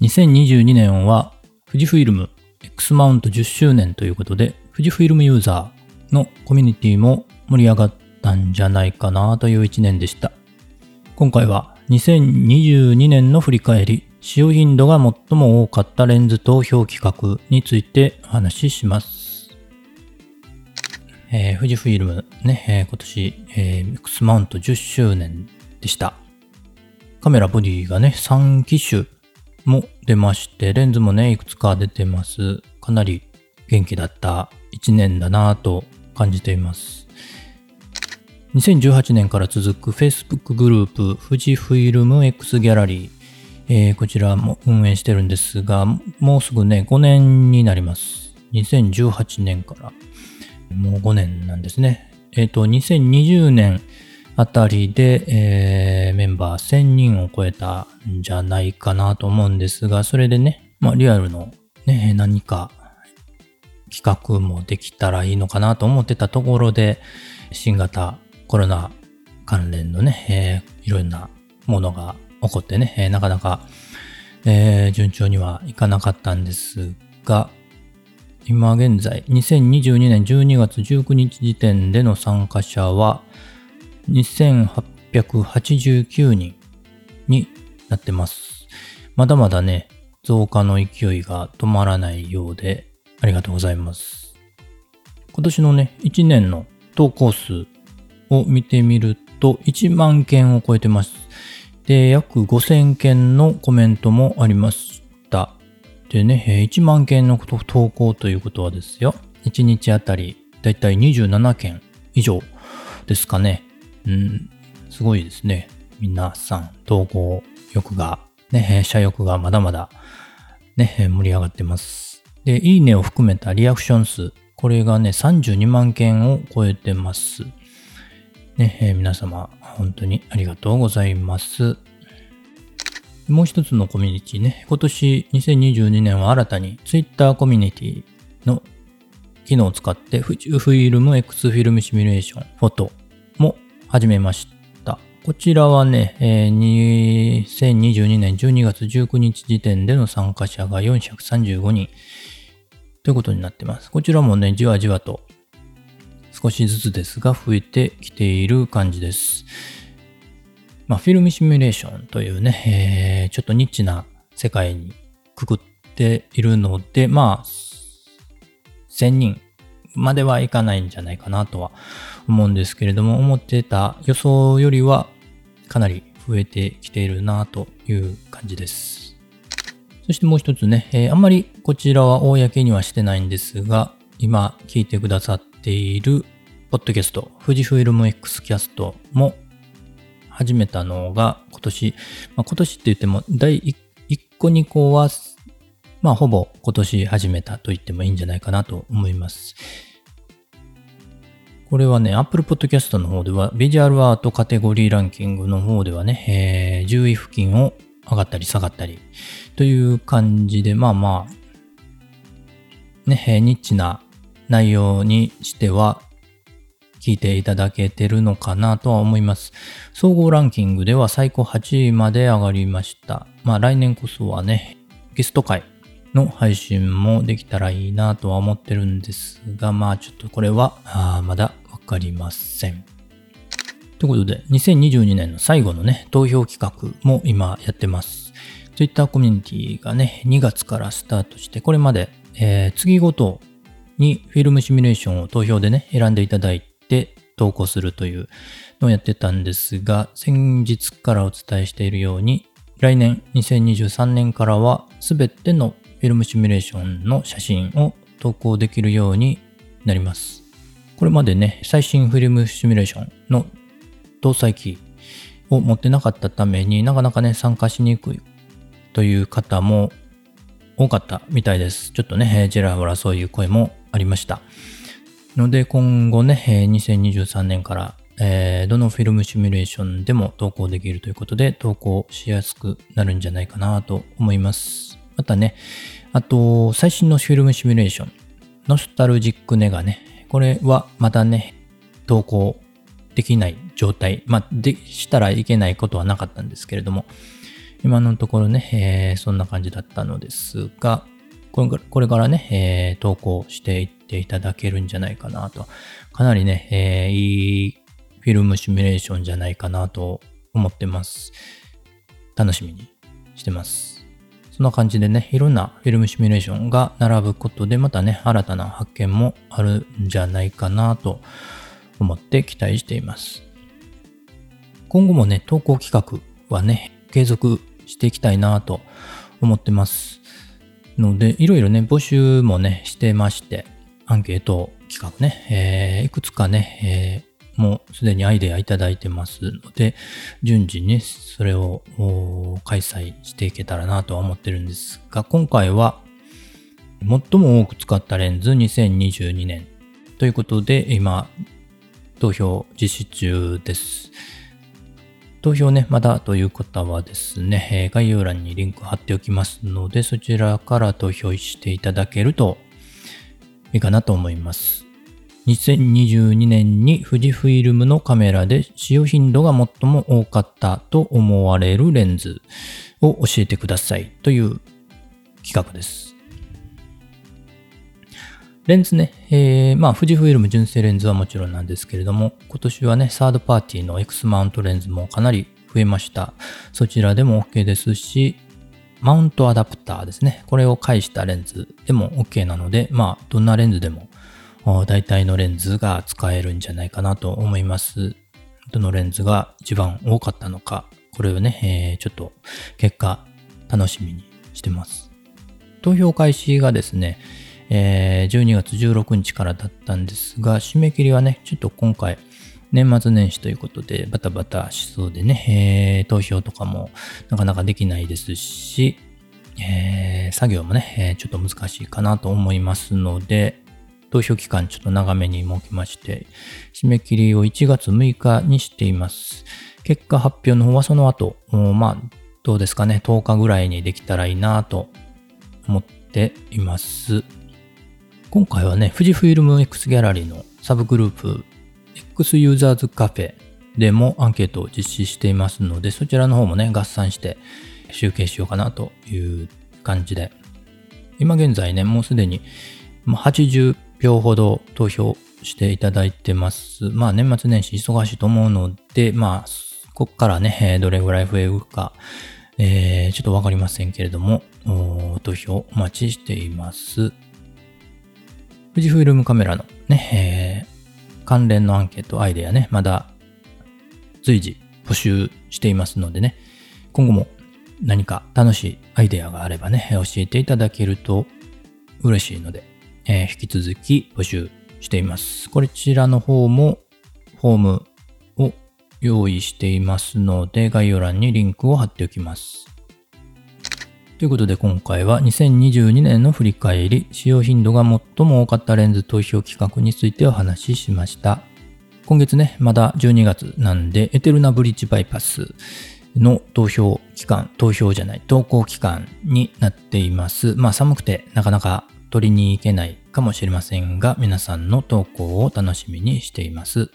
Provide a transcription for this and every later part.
2022年は富士フイルム X マウント10周年ということで、富士フイルムユーザーのコミュニティも盛り上がったんじゃないかなという1年でした。今回は2022年の振り返り、使用頻度が最も多かったレンズ投票企画についてお話しします。富士フイルムね、今年、X マウント10周年でした。カメラボディがね3機種も出まして、レンズもねいくつか出てます。かなり元気だった1年だなぁと感じています。2018年から続く Facebook グループ富士フイルム X ギャラリー、こちらも運営してるんですが、もうすぐね5年になります。2018年からもう5年なんですね。2020年あたりで、メンバー1000人を超えたんじゃないかなと思うんですが、それでね、リアルの、ね、何か企画もできたらいいのかなと思ってたところで、新型コロナ関連のね、いろんなものが起こってね、なかなか、順調にはいかなかったんですが、今現在2022年12月19日時点での参加者は2889人になってます。まだまだね、増加の勢いが止まらないようで、ありがとうございます。今年のね、1年の投稿数を見てみると、1万件を超えてます。で、約5000件のコメントもありました。でね、1万件の投稿ということはですよ、1日あたりだいたい27件以上ですかね。すごいですね。皆さん、投稿欲が、社欲がまだまだ、盛り上がってます。で、いいねを含めたリアクション数、これがね、32万件を超えてます。皆様、本当にありがとうございます。もう一つのコミュニティね、今年2022年は新たに Twitter コミュニティの機能を使って、富士フイルム X フィルムシミュレーションフォトも始めました。こちらはね、2022年12月19日時点での参加者が435人ということになってます。こちらもね、じわじわと少しずつですが増えてきている感じです。フィルムシミュレーションというね、ちょっとニッチな世界にくくっているので、1000人まではいかないんじゃないかなとは思うんですけれども、思ってた予想よりはかなり増えてきているなという感じです。そしてもう一つね、あんまりこちらは公にはしてないんですが、今聞いてくださっているポッドキャスト富士フイルム X キャストも始めたのが今年、今年って言っても第1個2個はほぼ今年始めたと言ってもいいんじゃないかなと思います。これはね、Apple Podcast の方では、ビジュアルアートカテゴリーランキングの方ではね、10位付近を上がったり下がったりという感じで、ニッチな内容にしては聞いていただけてるのかなとは思います。総合ランキングでは最高8位まで上がりました。来年こそはね、ゲスト会の配信もできたらいいなとは思ってるんですが、ちょっとこれはまだわかりません。ということで、2022年の最後のね、投票企画も今やってます。Twitter コミュニティがね、2月からスタートして、これまで、月ごとにフィルムシミュレーションを投票でね、選んでいただいて投稿するというのをやってたんですが、先日からお伝えしているように、来年2023年からは全てのフィルムシミュレーションの写真を投稿できるようになります。これまでね、最新フィルムシミュレーションの搭載機を持ってなかったために、なかなかね、参加しにくいという方も多かったみたいです。ちょっとね、ちらほらそういう声もありました。ので今後ね、2023年からどのフィルムシミュレーションでも投稿できるということで、投稿しやすくなるんじゃないかなと思います。またね、あと最新のフィルムシミュレーション、ノスタルジックネガね、これはまたね、投稿できない状態、したらいけないことはなかったんですけれども、今のところね、そんな感じだったのですが、これからね、投稿していっていただけるんじゃないかなと。かなりね、いいフィルムシミュレーションじゃないかなと思ってます。楽しみにしてます。そんな感じでね、いろんなフィルムシミュレーションが並ぶことで、またね、新たな発見もあるんじゃないかなと思って期待しています。今後もね、投稿企画はね、継続していきたいなと思ってます。のでいろいろね募集もねしてまして、アンケート企画ね、いくつかね、もうすでにアイデアいただいてますので、順次にそれを開催していけたらなとは思ってるんですが、今回は最も多く使ったレンズ2022年ということで、今投票実施中です。投票ね、まだという方はですね、概要欄にリンク貼っておきますので、そちらから投票していただけるといいかなと思います。2022年に富士フイルムのカメラで使用頻度が最も多かったと思われるレンズを教えてくださいという企画です。レンズね、富士フイルム純正レンズはもちろんなんですけれども、今年はね、サードパーティーの X マウントレンズもかなり増えました。そちらでも OK ですし、マウントアダプターですね。これを介したレンズでも OK なので、どんなレンズでも大体のレンズが使えるんじゃないかなと思います。どのレンズが一番多かったのか、これをね、ちょっと結果楽しみにしてます。投票開始がですね、12月16日からだったんですが、締め切りはね、ちょっと今回年末年始ということでバタバタしそうでね、投票とかもなかなかできないですし、作業もね、ちょっと難しいかなと思いますので、投票期間ちょっと長めに設けまして、締め切りを1月6日にしています。結果発表の方はその後、どうですかね、10日ぐらいにできたらいいなと思っています。今回はね、富士フイルム X ギャラリーのサブグループ X ユーザーズカフェでもアンケートを実施していますので、そちらの方もね、合算して集計しようかなという感じで、今現在ね、もうすでに80票ほど投票していただいてます。年末年始忙しいと思うので、ここからね、どれぐらい増えるか、ちょっとわかりませんけれども、投票お待ちしています。富士フイルムカメラのね、関連のアンケートアイデアね、まだ随時募集していますのでね、今後も何か楽しいアイデアがあればね、教えていただけると嬉しいので、引き続き募集しています。こちらの方もフォームを用意していますので、概要欄にリンクを貼っておきます。ということで、今回は2022年の振り返り、使用頻度が最も多かったレンズ投票企画についてお話ししました。今月ね、まだ12月なんで、エテルナブリッジバイパスの投稿期間になっています。寒くてなかなか撮りに行けないかもしれませんが、皆さんの投稿を楽しみにしています。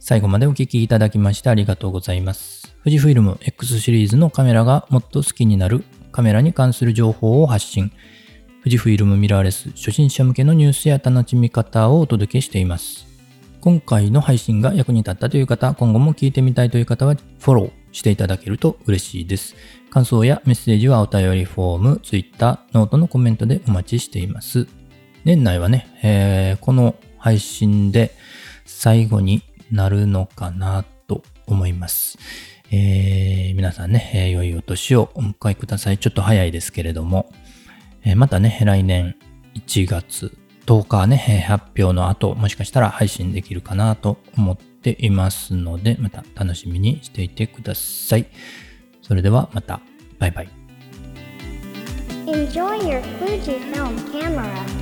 最後までお聞きいただきましてありがとうございます。富士フイルム X シリーズのカメラがもっと好きになるカメラに関する情報を発信、富士フイルムミラーレス初心者向けのニュースや楽しみ方をお届けしています。今回の配信が役に立ったという方、今後も聞いてみたいという方はフォローしていただけると嬉しいです。感想やメッセージはお便りフォーム、Twitter、ノートのコメントでお待ちしています。年内はね、この配信で最後になるのかなと思います。皆さんね、良いお年をお迎えください。ちょっと早いですけれども、またね、来年1月10日ね、発表の後、もしかしたら配信できるかなと思っていますので、また楽しみにしていてください。それではまた、バイバイ。Enjoy your Fuji film camera.